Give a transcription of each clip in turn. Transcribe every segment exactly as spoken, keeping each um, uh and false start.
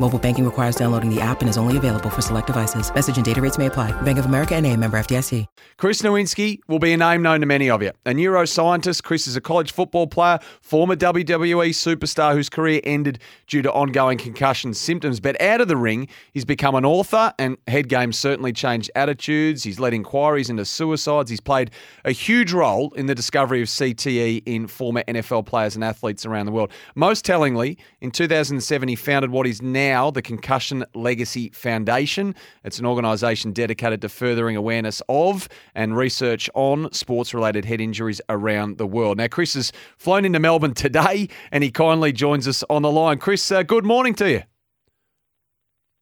Mobile banking requires downloading the app and is only available for select devices. Message and data rates may apply. Bank of America N A, member F D I C. Chris Nowinski will be a name known to many of you. A neuroscientist, Chris is a college football player, former W W E superstar whose career ended due to ongoing concussion symptoms. But out of the ring, he's become an author, and head games certainly changed attitudes. He's led inquiries into suicides. He's played a huge role in the discovery of C T E in former N F L players and athletes around the world. Most tellingly, in two thousand seven, he founded what is now Now, the Concussion Legacy Foundation. It's an organisation dedicated to furthering awareness of and research on sports-related head injuries around the world. Now, Chris has flown into Melbourne today, and he kindly joins us on the line. Chris, uh, good morning to you.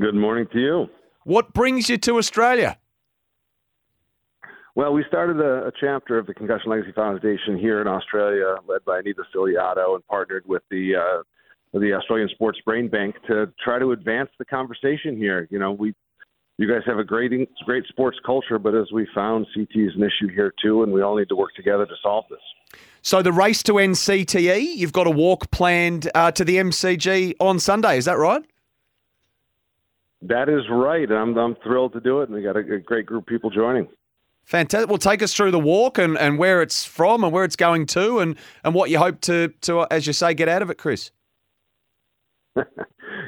Good morning to you. What brings you to Australia? Well, we started a, a chapter of the Concussion Legacy Foundation here in Australia, led by Anita Filiato, and partnered with the uh, the Australian Sports Brain Bank to try to advance the conversation here. You know, we, you guys have a great, great sports culture, but as we found, C T E is an issue here too, and we all need to work together to solve this. So the race to end C T E, you've got a walk planned uh, to the M C G on Sunday. Is that right? That is right. I'm, I'm thrilled to do it, and we got a, a great group of people joining. Fantastic. Well, take us through the walk and, and where it's from and where it's going to, and, and what you hope to, to, as you say, get out of it, Chris.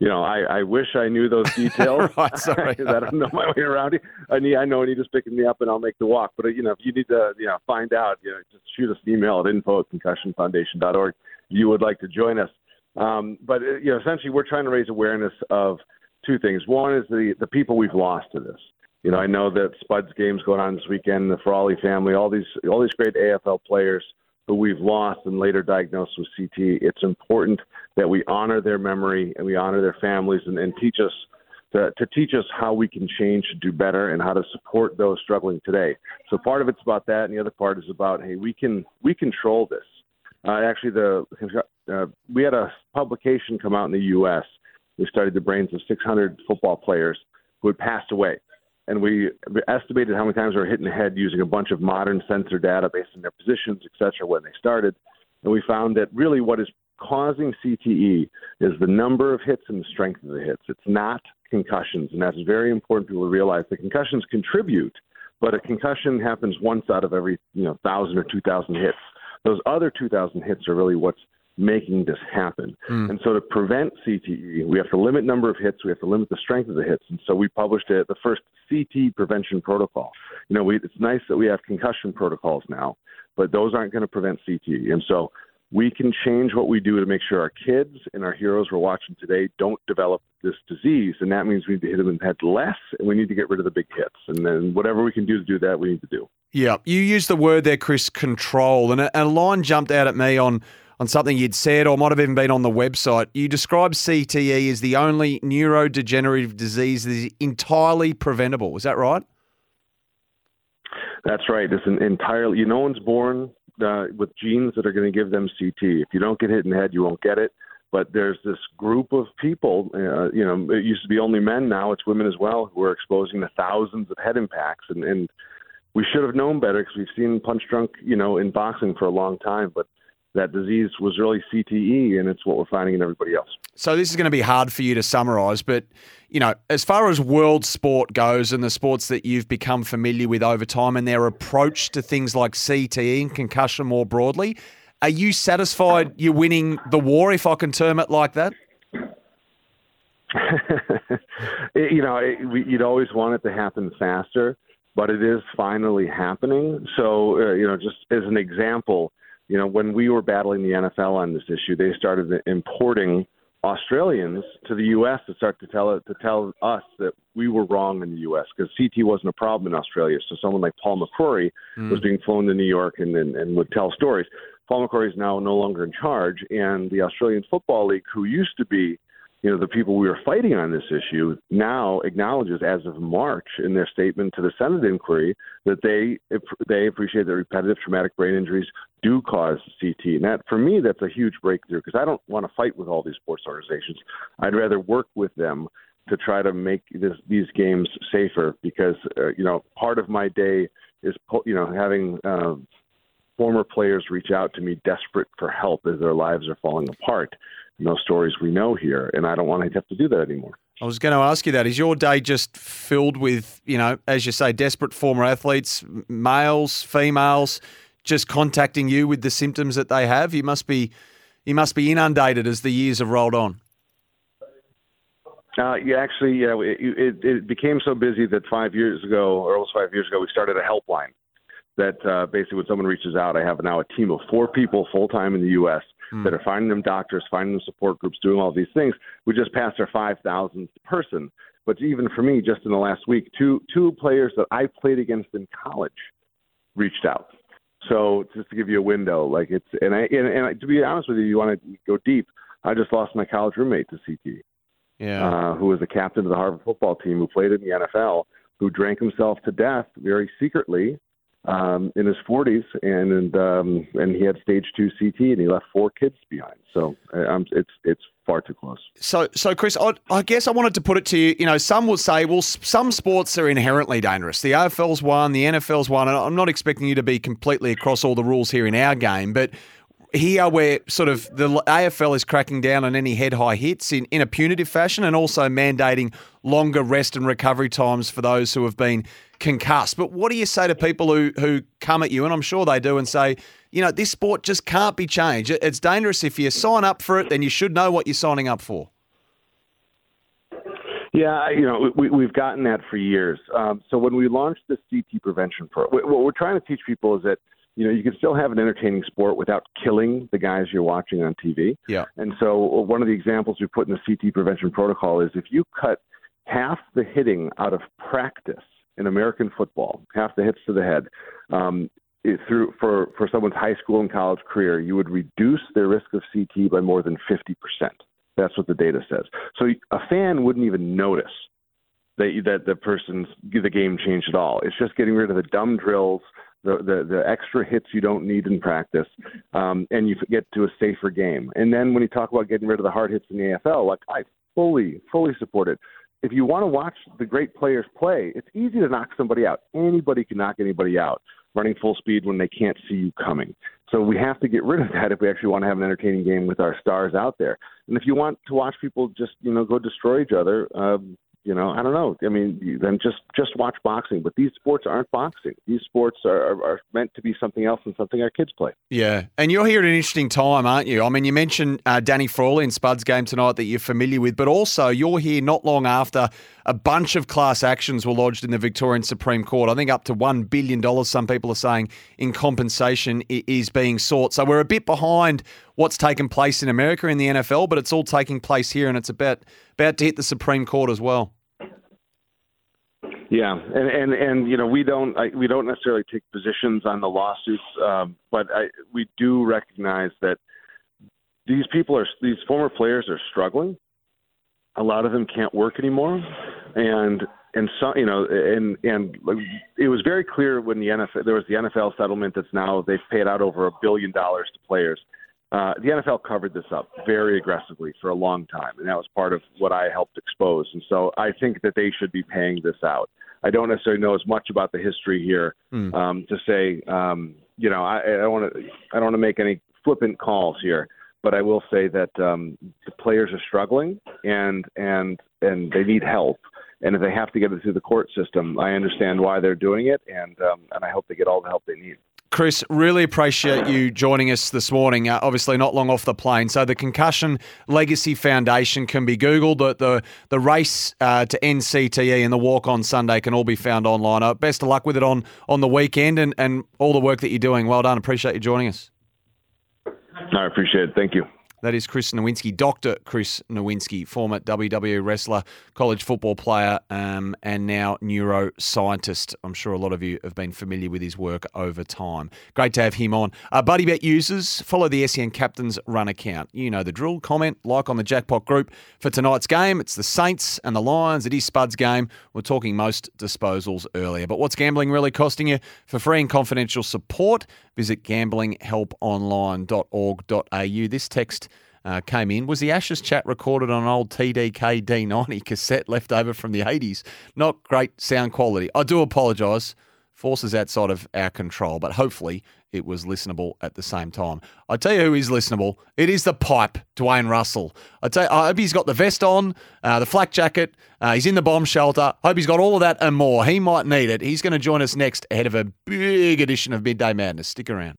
You know, I, I wish I knew those details. Right, sorry. I don't know my way around it. I need, I know Anita's picking me up and I'll make the walk. But, you know, if you need to you know, find out, you know, just shoot us an email at info at concussion foundation dot org if you would like to join us. Um, but, you know, essentially we're trying to raise awareness of two things. One is the, the people we've lost to this. You know, I know that Spud's game's going on this weekend, the Frawley family, all these all these great A F L players who we've lost and later diagnosed with C T E. It's important that we honor their memory and we honor their families and, and teach us to, to teach us how we can change to do better and how to support those struggling today. So part of it's about that, and the other part is about, hey, we can we control this. Uh, actually, the uh, we had a publication come out in the U S. We studied the brains of six hundred football players who had passed away. And we estimated how many times they were hit in the head using a bunch of modern sensor data based on their positions, et cetera, when they started. And we found that really what is causing C T E is the number of hits and the strength of the hits. It's not concussions. And that's very important for people to realize that concussions contribute, but a concussion happens once out of every, you know, one thousand or two thousand hits. Those other two thousand hits are really what's making this happen. Mm. And so to prevent C T E, we have to limit number of hits, we have to limit the strength of the hits. And so we published a, the first C T E prevention protocol. You know, we, it's nice that we have concussion protocols now, but those aren't going to prevent C T E. And so we can change what we do to make sure our kids and our heroes we're watching today don't develop this disease. And that means we need to hit them in the head less, and we need to get rid of the big hits. And then whatever we can do to do that, we need to do. Yeah. You used the word there, Chris, control. And a, a line jumped out at me on on something you'd said, or might have even been on the website. You describe C T E as the only neurodegenerative disease that is entirely preventable. Is that right? That's right. It's an entirely, you know, no one's born uh, with genes that are going to give them C T. If you don't get hit in the head, you won't get it. But there's this group of people, uh, you know, it used to be only men, now it's women as well, who are exposing to thousands of head impacts. And, and we should have known better because we've seen punch drunk, you know, in boxing for a long time. But that disease was really C T E, and it's what we're finding in everybody else. So this is going to be hard for you to summarise, but, you know, as far as world sport goes and the sports that you've become familiar with over time and their approach to things like C T E and concussion more broadly, are you satisfied you're winning the war, if I can term it like that? you know, it, we, you'd always want it to happen faster, but it is finally happening. So, uh, you know, just as an example, you know, when we were battling the N F L on this issue, they started importing Australians to the U S to start to tell it, to tell us that we were wrong in the U S because C T wasn't a problem in Australia. So someone like Paul McCrory mm. was being flown to New York and, and, and would tell stories. Paul McCrory is now no longer in charge, and the Australian Football League, who used to be you know, the people we were fighting on this issue now acknowledges as of March in their statement to the Senate inquiry that they they appreciate that repetitive traumatic brain injuries do cause C T E. And that, for me, that's a huge breakthrough, because I don't want to fight with all these sports organizations. I'd rather work with them to try to make this, these games safer, because, uh, you know, part of my day is, you know, having uh, former players reach out to me desperate for help as their lives are falling apart. And those stories we know here, and I don't want to have to do that anymore. I was going to ask you that. Is your day just filled with, you know, as you say, desperate former athletes, males, females, just contacting you with the symptoms that they have? You must be, you must be inundated as the years have rolled on. Uh, you actually, yeah, it, it, it became so busy that five years ago, or almost five years ago, we started a helpline that uh, basically when someone reaches out, I have now a team of four people full-time in the U S mm. that are finding them doctors, finding them support groups, doing all these things. We just passed our five thousandth person. But even for me, just in the last week, two two players that I played against in college reached out. So just to give you a window, like it's and I and, and I, to be honest with you, you want to go deep. I just lost my college roommate to C T E. Yeah, uh, who was the captain of the Harvard football team, who played in the N F L, who drank himself to death very secretly um, in his forties, and and, um, and he had stage two C T E, and he left four kids behind. So um, it's it's far too close. So so Chris, I, I guess I wanted to put it to you. You know, some will say, well, some sports are inherently dangerous. The A F L's one, the N F L's one, and I'm not expecting you to be completely across all the rules here in our game, but here where sort of the A F L is cracking down on any head-high hits in, in a punitive fashion, and also mandating longer rest and recovery times for those who have been concussed. But what do you say to people who, who come at you, and I'm sure they do, and say, you know, this sport just can't be changed. It's dangerous. If you sign up for it, then you should know what you're signing up for. Yeah, you know, we, we've gotten that for years. Um, so when we launched the C T prevention program, what we're trying to teach people is that, you know, you can still have an entertaining sport without killing the guys you're watching on T V. Yeah. And so one of the examples we put in the C T prevention protocol is if you cut half the hitting out of practice in American football, half the hits to the head, um, through for, for someone's high school and college career, you would reduce their risk of C T by more than fifty percent. That's what the data says. So a fan wouldn't even notice that, that the person's the game changed at all. It's just getting rid of the dumb drills, The, the the extra hits you don't need in practice, um, and you get to a safer game. And then when you talk about getting rid of the hard hits in the A F L, like I fully, fully support it. If you want to watch the great players play, it's easy to knock somebody out. Anybody can knock anybody out, running full speed when they can't see you coming. So we have to get rid of that if we actually want to have an entertaining game with our stars out there. And if you want to watch people just, you know, go destroy each other, um, you know, I don't know. I mean, then just, just watch boxing. But these sports aren't boxing. These sports are, are, are meant to be something else and something our kids play. Yeah. And you're here at an interesting time, aren't you? I mean, you mentioned uh, Danny Frawley in Spud's game tonight that you're familiar with, but also you're here not long after a bunch of class actions were lodged in the Victorian Supreme Court. I think up to one billion dollars, some people are saying, in compensation is being sought. So we're a bit behind what's taken place in America in the N F L, but it's all taking place here, and it's about about to hit the Supreme Court as well. Yeah, and and, and you know we don't I, we don't necessarily take positions on the lawsuits, um, but I, we do recognize that these people are these former players are struggling. A lot of them can't work anymore, and and so you know and and it was very clear when the N F L there was the N F L settlement that's now they've paid out over a billion dollars to players. Uh, the N F L covered this up very aggressively for a long time, and that was part of what I helped expose. And so I think that they should be paying this out. I don't necessarily know as much about the history here mm. um, to say, um, you know, I don't want to I don't want to make any flippant calls here, but I will say that um, the players are struggling and and and they need help. And if they have to get it through the court system, I understand why they're doing it, and um, and I hope they get all the help they need. Chris, really appreciate you joining us this morning. Uh, obviously not long off the plane. So the Concussion Legacy Foundation can be Googled. The the, the race uh, to end C T E and the walk on Sunday can all be found online. Uh, best of luck with it on, on the weekend and, and all the work that you're doing. Well done. Appreciate you joining us. I appreciate it. Thank you. That is Chris Nowinski, Doctor Chris Nowinski, former W W E wrestler, college football player, um, and now neuroscientist. I'm sure a lot of you have been familiar with his work over time. Great to have him on. Uh, BuddyBet users, follow the S E N Captain's Run account. You know the drill. Comment, like on the jackpot group for tonight's game. It's the Saints and the Lions. It is Spud's game. We're talking most disposals earlier. But what's gambling really costing you? For free and confidential support, visit gambling help online dot org dot a u. This text uh, came in. Was the Ashes chat recorded on an old T D K D ninety cassette left over from the eighties? Not great sound quality. I do apologise. Forces outside of our control, but hopefully it was listenable at the same time. I tell you who is listenable. It is the pipe, Dwayne Russell. I tell you, I hope he's got the vest on, uh, the flak jacket. Uh, he's in the bomb shelter. I hope he's got all of that and more. He might need it. He's going to join us next ahead of a big edition of Midday Madness. Stick around.